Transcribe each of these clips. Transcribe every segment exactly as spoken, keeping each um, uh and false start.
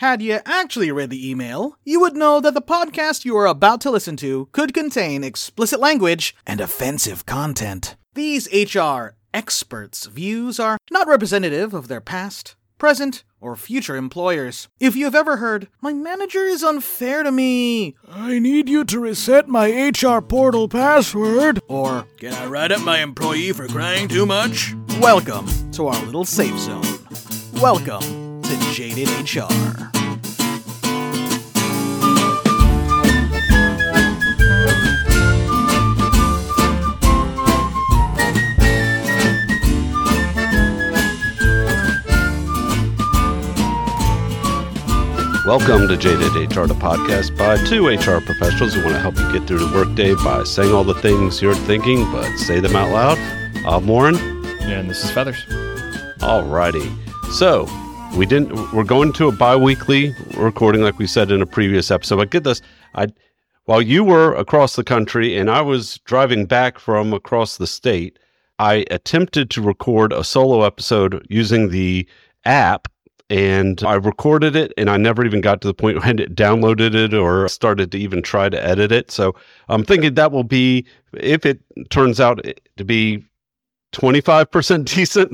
Had you actually read the email, you would know that the podcast you are about to listen to could contain explicit language and offensive content. These H R experts' views are not representative of their past, present, or future employers. If you've ever heard, "My manager is unfair to me," "I need you to reset my H R portal password," or "Can I write up my employee for crying too much?" welcome to our little safe zone. Welcome to Jaded H R. Welcome to Jaded H R, the podcast by two H R professionals who want to help you get through the workday by saying all the things you're thinking, but say them out loud. I'm Warren. And this is Feathers. Alrighty. So, We didn't. We're going to a bi-weekly recording, like we said in a previous episode. But get this: I, while you were across the country and I was driving back from across the state, I attempted to record a solo episode using the app, and I recorded it, and I never even got to the point where I downloaded it or started to even try to edit it. So I'm thinking that will be, if it turns out to be twenty-five percent decent,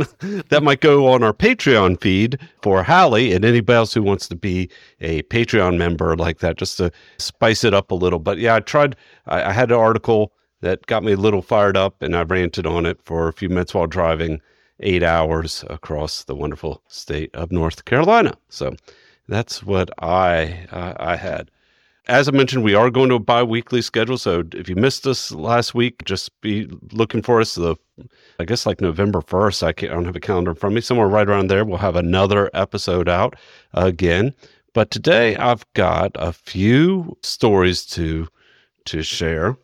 that might go on our Patreon feed for Hallie and anybody else who wants to be a Patreon member like that, just to spice it up a little. But yeah, I tried, I, I had an article that got me a little fired up and I ranted on it for a few minutes while driving eight hours across the wonderful state of North Carolina. So that's what I uh, I had. As I mentioned, we are going to a bi-weekly schedule, so if you missed us last week, just be looking for us. The, I guess like November first, I, can't, I don't have a calendar in front of me. Somewhere right around there, we'll have another episode out again. But today, I've got a few stories to to share.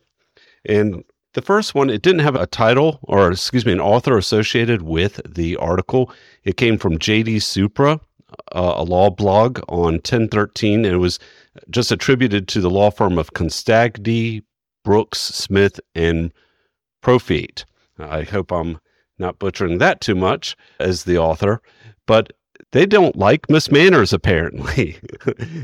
And the first one, it didn't have a title, or excuse me, an author associated with the article. It came from J D Supra, uh, a law blog on ten thirteen, and it was just attributed to the law firm of Constagdy, Brooks, Smith, and Profeet. I hope I'm not butchering that too much as the author, but they don't like Miss Manners, apparently.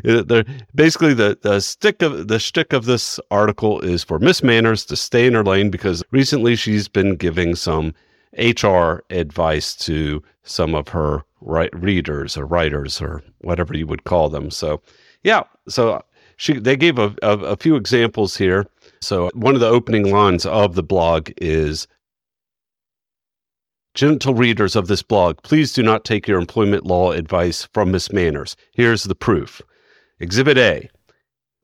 They're basically, the, the, stick of, the shtick of this article is for Miss Manners to stay in her lane because recently she's been giving some H R advice to some of her right, readers or writers or whatever you would call them. So, yeah, so she they gave a, a, a few examples here. So one of the opening lines of the blog is, "Gentle readers of this blog, please do not take your employment law advice from Miss Manners. Here's the proof. Exhibit A,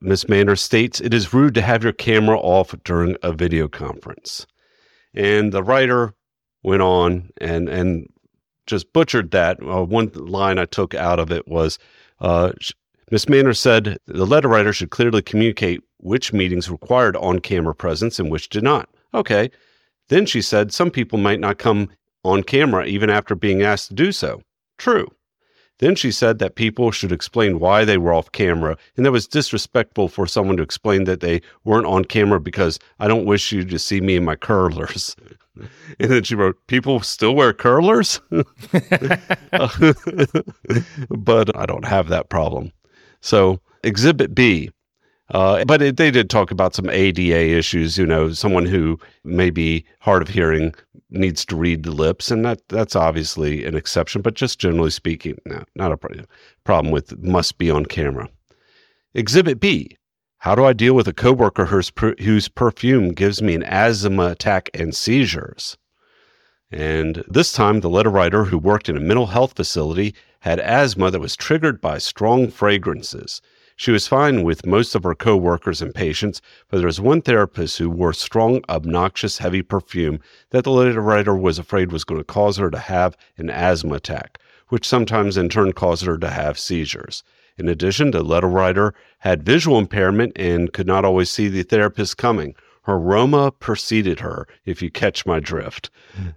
Miss Manners states, it is rude to have your camera off during a video conference." And the writer went on and, and just butchered that. Uh, one line I took out of it was, uh, Miss Manners said the letter writer should clearly communicate which meetings required on-camera presence and which did not. Okay. Then she said some people might not come on camera even after being asked to do so. True. Then she said that people should explain why they were off camera, and that was disrespectful for someone to explain that they weren't on camera because I don't wish you to see me in my curlers. And then she wrote, "People still wear curlers?" But I don't have that problem. So Exhibit B, uh, but it, they did talk about some A D A issues, you know, someone who may be hard of hearing needs to read the lips, and that that's obviously an exception, but just generally speaking, no, not a pro- problem with must be on camera. Exhibit B, how do I deal with a coworker whose, per- whose perfume gives me an asthma attack and seizures? And this time, the letter writer who worked in a mental health facility had asthma that was triggered by strong fragrances. She was fine with most of her coworkers and patients, but there was one therapist who wore strong, obnoxious, heavy perfume that the letter writer was afraid was going to cause her to have an asthma attack, which sometimes in turn caused her to have seizures. In addition, the letter writer had visual impairment and could not always see the therapist coming. Her aroma preceded her, if you catch my drift.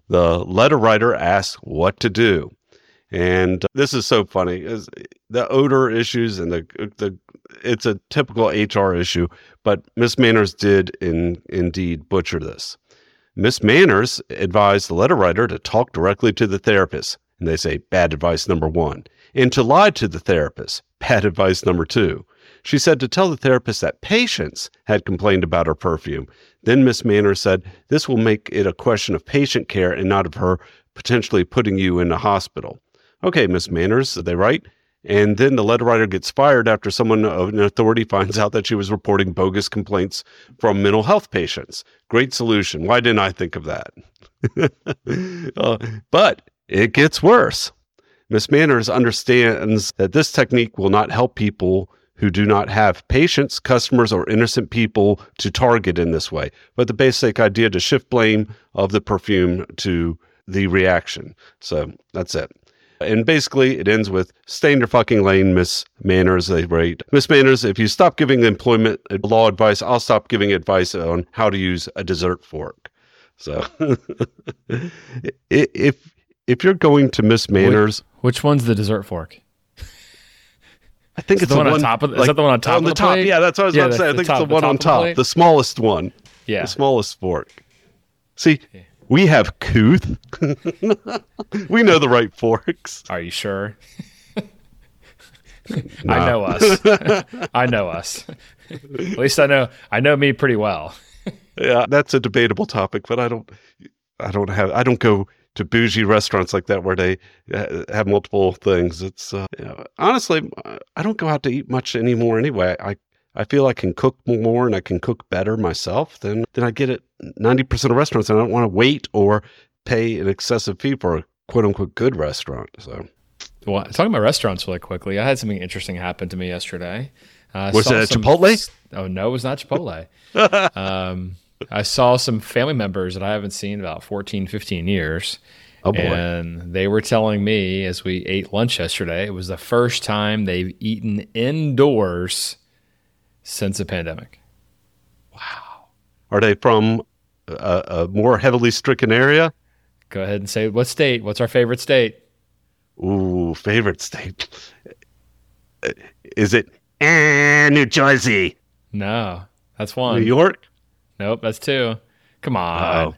The letter writer asked what to do. And this is so funny. The odor issues and the the it's a typical H R issue, but Miss Manners did in, indeed butcher this. Miss Manners advised the letter writer to talk directly to the therapist, and they say bad advice number one. and she lied to the therapist. Bad advice number two. She said to tell the therapist that patients had complained about her perfume. Then Miss Manners said, this will make it a question of patient care and not of her potentially putting you in a hospital. Okay, Miss Manners, they write. And then the letter writer gets fired after someone of an authority finds out that she was reporting bogus complaints from mental health patients. Great solution. Why didn't I think of that? uh, but it gets worse. Miss Manners understands that this technique will not help people who do not have patients, customers, or innocent people to target in this way. But the basic idea to shift blame of the perfume to the reaction. So that's it. And basically, it ends with, stay in your fucking lane, Miss Manners, they write. Miss Manners, if you stop giving employment law advice, I'll stop giving advice on how to use a dessert fork. So if if you're going to Miss Manners... Which, which one's the dessert fork? I think it's the one on top. Is that the one on top of the top? Yeah, that's what I was about to say. I think it's the one on top. The smallest one. Yeah. The smallest fork. See... Yeah. We have couth. We know the right forks. Are you sure? No. I know us. I know us. At least I know I know me pretty well. Yeah, that's a debatable topic, but I don't I don't have I don't go to bougie restaurants like that where they have multiple things. It's uh, you know, honestly, I don't go out to eat much anymore anyway. I I feel I can cook more and I can cook better myself than, than I get at ninety percent of restaurants, and I don't want to wait or pay an excessive fee for a quote-unquote good restaurant. So, well, talking about restaurants really quickly, I had something interesting happen to me yesterday. Uh, was it some, Chipotle? Oh, no, it was not Chipotle. um, I saw some family members that I haven't seen in about fourteen, fifteen years. Oh, boy. And they were telling me as we ate lunch yesterday, it was the first time they've eaten indoors since the pandemic. Wow. Are they from a, a more heavily stricken area? Go ahead and say, what state? What's our favorite state? Ooh, favorite state. Is it eh, New Jersey? No, that's one. New York? Nope, that's two. Come on. Oh.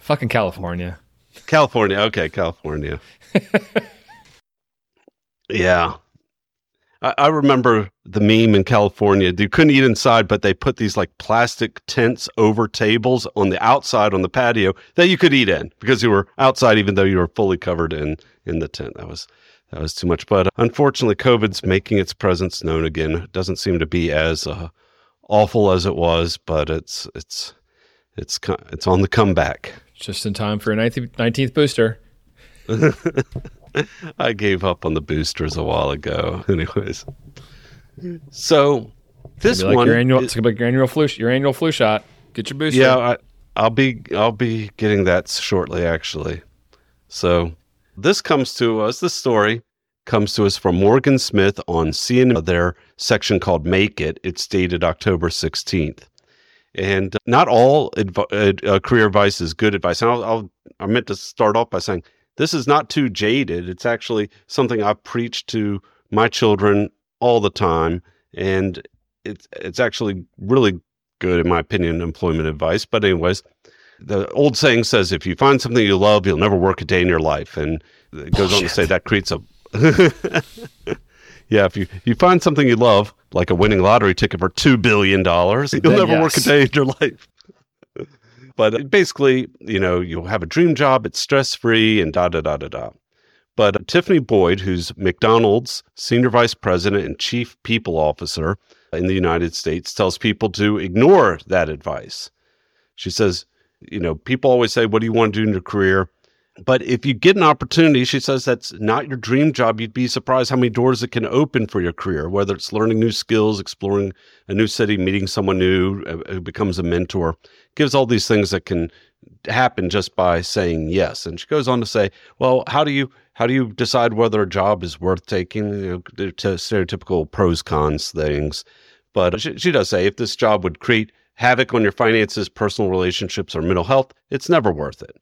Fucking California. California. Okay, California. Yeah. I remember the meme in California. You couldn't eat inside, but they put these like plastic tents over tables on the outside on the patio that you could eat in because you were outside, even though you were fully covered in, in the tent. That was that was too much. But unfortunately, COVID's making its presence known again. It doesn't seem to be as uh, awful as it was, but it's it's it's it's on the comeback. Just in time for a nineteenth booster. I gave up on the boosters a while ago. Anyways, so this like one your annual, it's gonna be your annual flu, your annual flu shot. Get your booster. Yeah, I, I'll be I'll be getting that shortly, actually. So this comes to us. This story comes to us from Morgan Smith on C N N. Their section called "Make It." It's dated October sixteenth, and not all adv- uh, career advice is good advice. And I'll, I'll I meant to start off by saying, this is not too jaded. It's actually something I preach to my children all the time, and it's it's actually really good, in my opinion, employment advice. But anyways, the old saying says, if you find something you love, you'll never work a day in your life. And it goes Bullshit. on to say that creates a... Yeah, if you, you find something you love, like a winning lottery ticket for two billion dollars, you'll never yes. work a day in your life. But basically, you know, you'll have a dream job, it's stress-free, and da-da-da-da-da. But uh, Tiffany Boyd, who's McDonald's Senior Vice President and Chief People Officer in the United States, tells people to ignore that advice. She says, you know, people always say, what do you want to do in your career? But if you get an opportunity, she says, that's not your dream job, you'd be surprised how many doors it can open for your career, whether it's learning new skills, exploring a new city, meeting someone new, uh, who becomes a mentor. Gives all these things that can happen just by saying yes. And she goes on to say, well, how do you how do you decide whether a job is worth taking? You know, the stereotypical pros, cons things. But she, she does say, if this job would create havoc on your finances, personal relationships, or mental health, it's never worth it.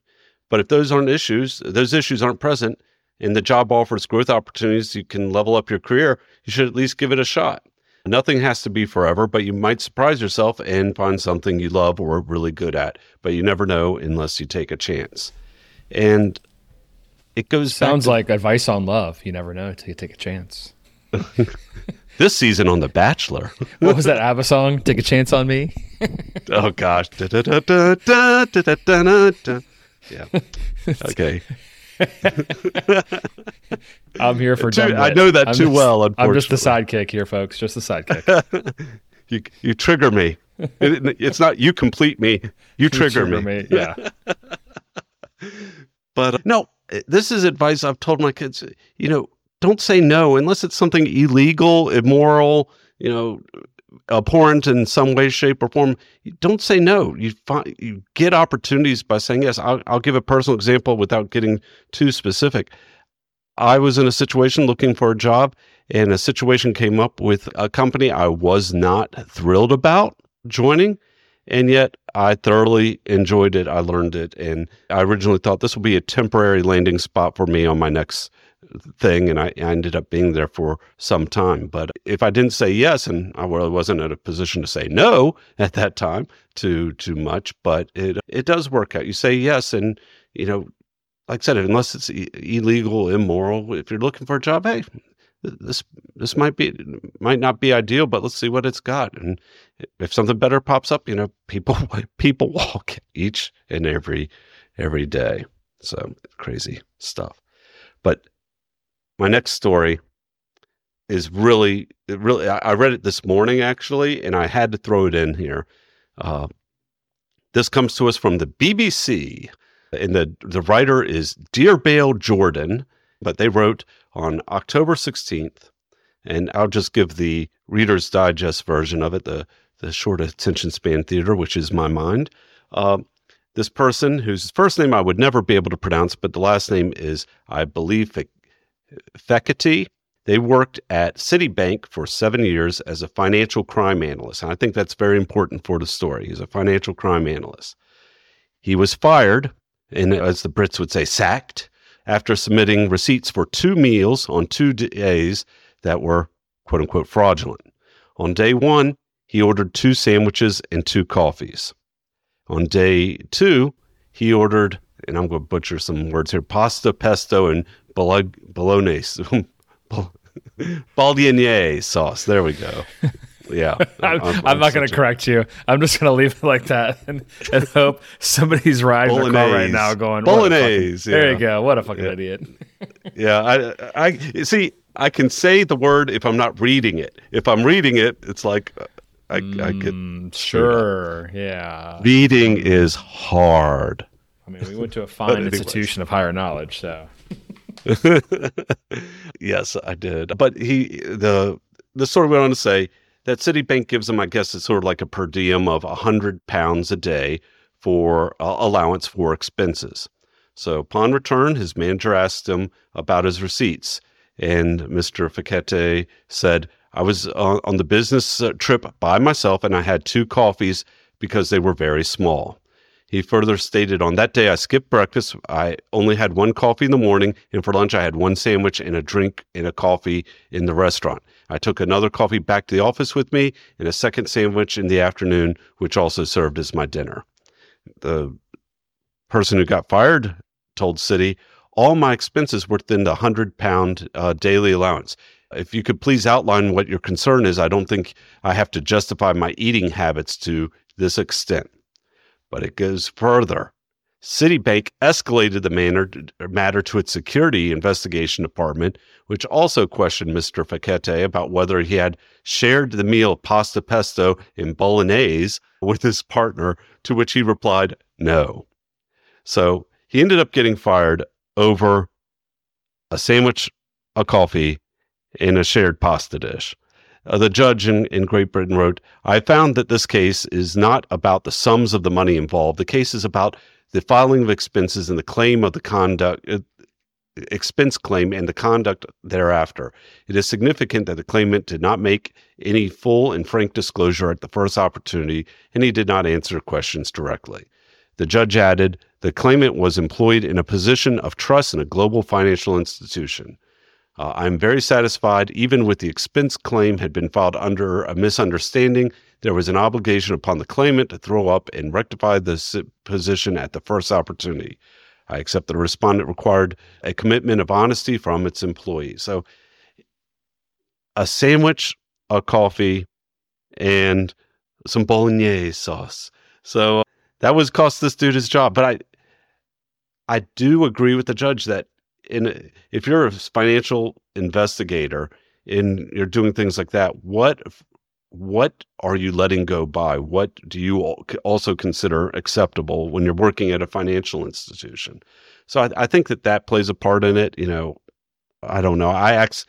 But if those aren't issues, those issues aren't present, and the job offers growth opportunities, you can level up your career, you should at least give it a shot. Nothing has to be forever, but you might surprise yourself and find something you love or are really good at. But you never know unless you take a chance. And it goes sounds to, like advice on love. You never know until you take a chance. This season on The Bachelor. What was that ABBA song? Take a Chance on Me? Oh, gosh. Da, da, da, da, da, da, da, da. Yeah. Okay. I'm here for dumb wit. I know that I'm too just, well, unfortunately. I'm just the sidekick here, folks. Just the sidekick. you you trigger me. It, it, it's not you complete me. You, you trigger, trigger me. me. Yeah. But uh, no, this is advice I've told my kids. You know, don't say no unless it's something illegal, immoral, you know, abhorrent in some way, shape, or form. Don't say no. You find, you get opportunities by saying yes. I'll, I'll give a personal example without getting too specific. I was in a situation looking for a job, and a situation came up with a company I was not thrilled about joining, and yet I thoroughly enjoyed it. I learned it, and I originally thought this would be a temporary landing spot for me on my next thing, and I, I ended up being there for some time. But if I didn't say yes, and I really wasn't in a position to say no at that time too too much, but it it does work out. You say yes, and you know, like I said, unless it's e- illegal, immoral, if you're looking for a job, hey, this this might be might not be ideal, but let's see what it's got. And if something better pops up, you know, people people walk each and every every day. So crazy stuff. But my next story is really, really, I read it this morning, actually, and I had to throw it in here. Uh, this comes to us from the B B C, and the, the writer is Dear Bail Jordan, but they wrote on October sixteenth, and I'll just give the Reader's Digest version of it, the, the short attention span theater, which is my mind. Uh, this person, whose first name I would never be able to pronounce, but the last name is, I believe, Fekete. Fekete, they worked at Citibank for seven years as a financial crime analyst. And I think that's very important for the story. He's a financial crime analyst. He was fired, and as the Brits would say, sacked, after submitting receipts for two meals on two days that were, quote unquote, fraudulent. On day one, he ordered two sandwiches and two coffees. On day two, he ordered, and I'm going to butcher some words here, pasta, pesto, and bolognese, bolognese sauce. There we go. Yeah. I'm, I'm, I'm not going to correct you. I'm just going to leave it like that and, and hope somebody's riding the car right now going, bolognese. Fucking, yeah. There you go. What a fucking yeah. idiot. yeah. I, I see, I can say the word if I'm not reading it. If I'm reading it, it's like I, mm, I could. Sure. Yeah. Reading is hard. I mean, we went to a fine institution of higher knowledge, so. Yes, I did. But he, the the sort of went on to say that Citibank gives him, I guess, it's sort of like a per diem of one hundred pounds a day for uh, allowance for expenses. So upon return, his manager asked him about his receipts. And Mister Fekete said, I was uh, on the business trip by myself, and I had two coffees because they were very small. He further stated, on that day, I skipped breakfast. I only had one coffee in the morning, and for lunch, I had one sandwich and a drink and a coffee in the restaurant. I took another coffee back to the office with me and a second sandwich in the afternoon, which also served as my dinner. The person who got fired told Citi, all my expenses were within the one hundred pound uh, daily allowance. If you could please outline what your concern is, I don't think I have to justify my eating habits to this extent. But it goes further. Citibank escalated the matter to its security investigation department, which also questioned Mister Fekete about whether he had shared the meal of pasta pesto and bolognese with his partner, to which he replied, no. So he ended up getting fired over a sandwich, a coffee, and a shared pasta dish. Uh, the judge in, in Great Britain wrote, I found that this case is not about the sums of the money involved. The case is about the filing of expenses and the claim of the conduct, uh, expense claim and the conduct thereafter. It is significant that the claimant did not make any full and frank disclosure at the first opportunity, and he did not answer questions directly. The judge added, the claimant was employed in a position of trust in a global financial institution. Uh, I'm very satisfied, even with the expense claim had been filed under a misunderstanding, there was an obligation upon the claimant to throw up and rectify this position at the first opportunity. I accept that a respondent required a commitment of honesty from its employees. So a sandwich, a coffee, and some bolognese sauce. So that was cost this dude his job. But I I do agree with the judge that in if you're a financial investigator and you're doing things like that, what what are you letting go by? What do you also consider acceptable when you're working at a financial institution? So I, I think that that plays a part in it. You know, I don't know. I ac-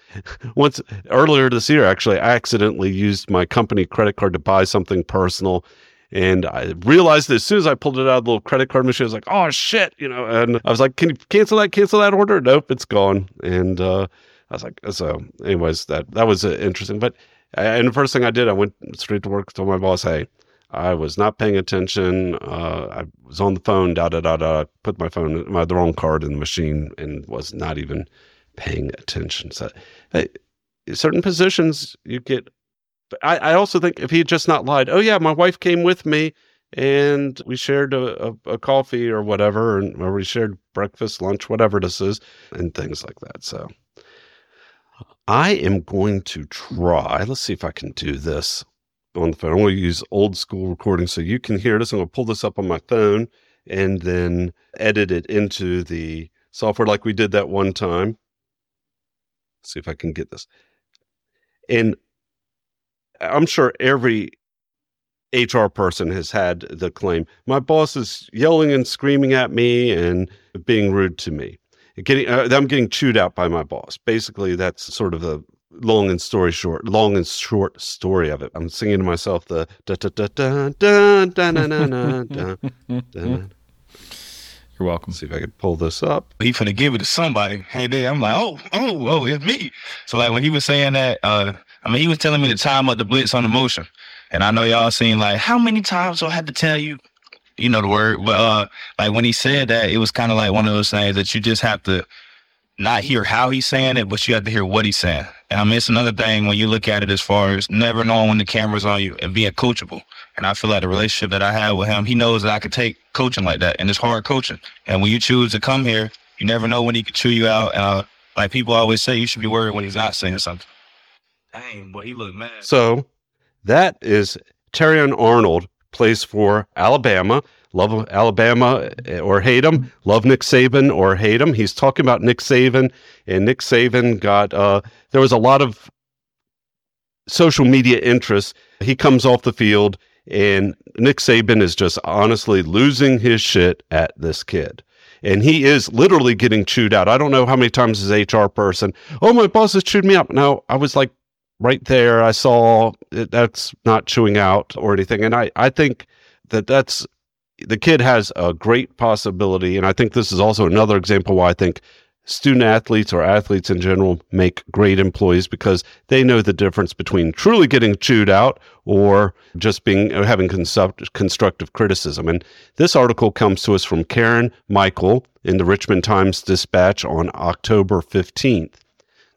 once earlier this year, actually, I accidentally used my company credit card to buy something personal. And I realized that as soon as I pulled it out of the little credit card machine, I was like, oh, shit, you know, and I was like, can you cancel that, cancel that order? Nope, it's gone. And uh, I was like, so anyways, that, that was uh, interesting. But, and the first thing I did, I went straight to work, told my boss, hey, I was not paying attention. Uh, I was on the phone, da, da, da, da. I put my phone, my the wrong card in the machine and was not even paying attention. So hey, certain positions you get. But I, I also think if he had just not lied, oh, yeah, my wife came with me and we shared a, a, a coffee or whatever, and or we shared breakfast, lunch, whatever this is, and things like that. So I am going to try. Let's see if I can do this on the phone. I'm going to use old school recording so you can hear this. I'm going to pull this up on my phone and then edit it into the software like we did that one time. Let's see if I can get this. And I'm sure every H R person has had the claim, my boss is yelling and screaming at me and being rude to me. Getting, uh, I'm getting chewed out by my boss. Basically, that's sort of the long and story short, long and short story of it. I'm singing to myself the da da da da da da da da da da. You're welcome. Let's see if I could pull this up. He finna give it to somebody. Hey, there. I'm like, oh, oh, oh, it's me. So like when he was saying that, uh, I mean, he was telling me to time up the blitz on the motion. And I know y'all seen like, how many times do I have to tell you, you know, the word. But uh, like when he said that, it was kind of like one of those things that you just have to not hear how he's saying it, but you have to hear what he's saying. And I mean, it's another thing when you look at it as far as never knowing when the camera's on you and being coachable. And I feel like the relationship that I had with him, he knows that I could take coaching like that, and it's hard coaching. And when you choose to come here, you never know when he could chew you out. And uh, like people always say, you should be worried when he's not saying something. Dang, boy, he looked mad. So that is Terrion Arnold, plays for Alabama. Love Alabama or hate him. Love Nick Saban or hate him. He's talking about Nick Saban, and Nick Saban got, uh, there was a lot of social media interest. He comes off the field, and Nick Saban is just honestly losing his shit at this kid. And he is literally getting chewed out. I don't know how many times his H R person, oh, my boss has chewed me up. No, I was like right there. I saw it, that's not chewing out or anything. And I, I think that that's, the kid has a great possibility. And I think this is also another example why I think student athletes or athletes in general make great employees, because they know the difference between truly getting chewed out or just being or having constructive criticism. And this article comes to us from Karen Michael in the Richmond Times-Dispatch on October fifteenth.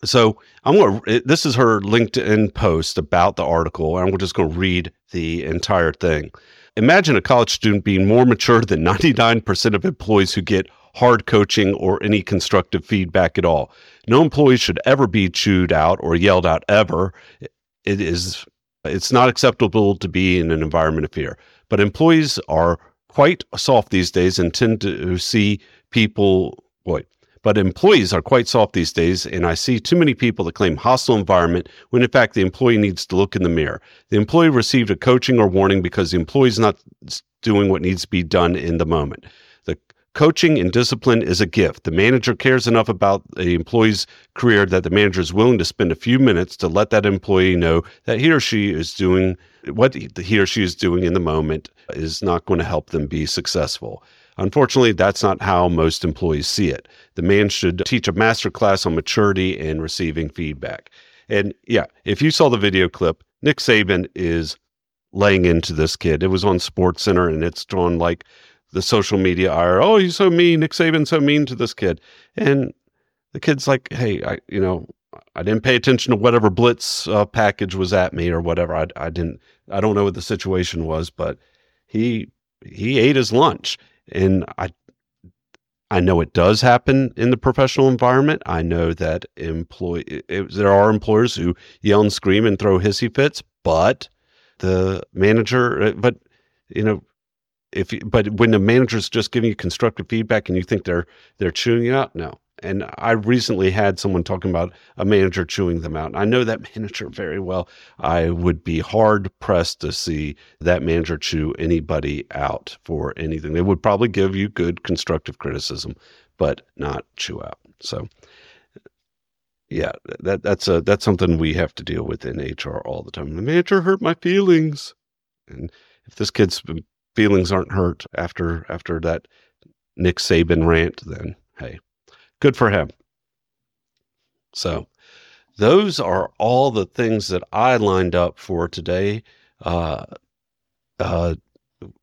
So I'm going to, this is her LinkedIn post about the article, and I'm just going to read the entire thing. Imagine a college student being more mature than ninety-nine percent of employees who get hard coaching or any constructive feedback at all. No employee should ever be chewed out or yelled out ever. It is, it's not acceptable to be in an environment of fear. But employees are quite soft these days and tend to see people, boy, but employees are quite soft these days, and I see too many people that claim hostile environment when, in fact, the employee needs to look in the mirror. The employee received a coaching or warning because the employee's not doing what needs to be done in the moment. The coaching and discipline is a gift. The manager cares enough about the employee's career that the manager is willing to spend a few minutes to let that employee know that he or she is doing what he or she is doing in the moment is not going to help them be successful. Unfortunately, that's not how most employees see it. The man should teach a master class on maturity and receiving feedback. And yeah, if you saw the video clip, Nick Saban is laying into this kid. It was on Sports Center, and it's on like the social media ire. Oh, he's so mean. Nick Saban's so mean to this kid. And the kid's like, hey, I, you know, I didn't pay attention to whatever blitz uh, package was at me or whatever. I, I didn't, I don't know what the situation was, but he, he ate his lunch. And I I know it does happen in the professional environment. I know that employ it, there are employers who yell and scream and throw hissy fits, but the manager, but you know, if you, but when the manager's just giving you constructive feedback and you think they're they're chewing you out, no. And I recently had someone talking about a manager chewing them out. I know that manager very well. I would be hard-pressed to see that manager chew anybody out for anything. They would probably give you good constructive criticism, but not chew out. So, yeah, that that's a that's something we have to deal with in H R all the time. The manager hurt my feelings. And if this kid's feelings aren't hurt after after that Nick Saban rant, then, hey. Good for him. So those are all the things that I lined up for today. Uh, uh,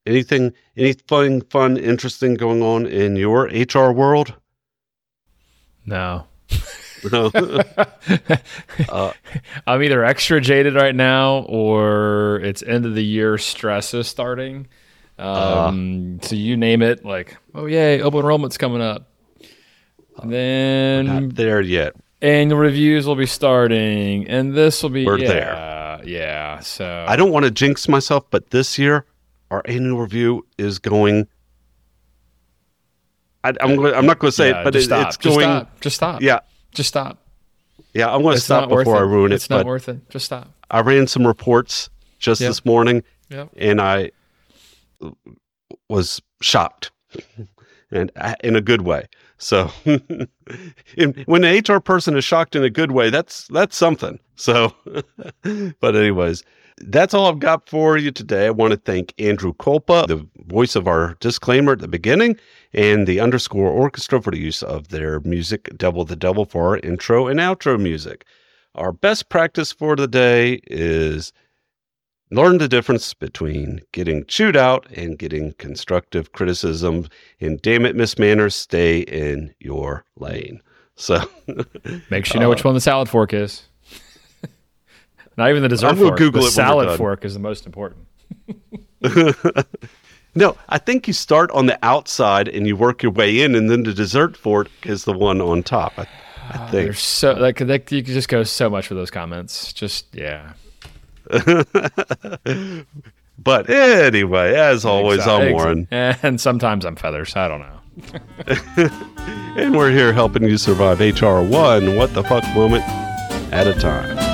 anything, anything fun, interesting going on in your H R world? No. No. uh, I'm either extra jaded right now or it's end of the year stress is starting. Um, uh, so you name it, like, oh, yay, open enrollment's coming up. And then we're not there yet. Annual reviews will be starting, and this will be we're yeah, there. Yeah, so I don't want to jinx myself, but this year our annual review is going. I, I'm going. I'm not going to say yeah, it, but it, stop. it's just going. Stop. Just stop. Yeah, just stop. Yeah, I'm going to stop before I ruin it. It's not worth it. Just stop. I ran some reports just yep. this morning, yep. and I was shocked, and I, in a good way. So when an H R person is shocked in a good way, that's that's something. So, but anyways, that's all I've got for you today. I want to thank Andrew Kolpa, the voice of our disclaimer at the beginning, and the Underscore Orchestra for the use of their music, Double the Double, for our intro and outro music. Our best practice for the day is learn the difference between getting chewed out and getting constructive criticism. And damn it, Miss Manners, stay in your lane. So make sure you know uh, which one the salad fork is. Not even the dessert I'm fork. Google the it salad fork is the most important. No, I think you start on the outside and you work your way in, and then the dessert fork is the one on top. I, I think. Oh, they're so like that, you can just go so much for those comments. Just yeah. But anyway, as always, exactly. I'm Warren, and sometimes I'm Feathers. I don't know. And we're here helping you survive H R one what the fuck moment at a time.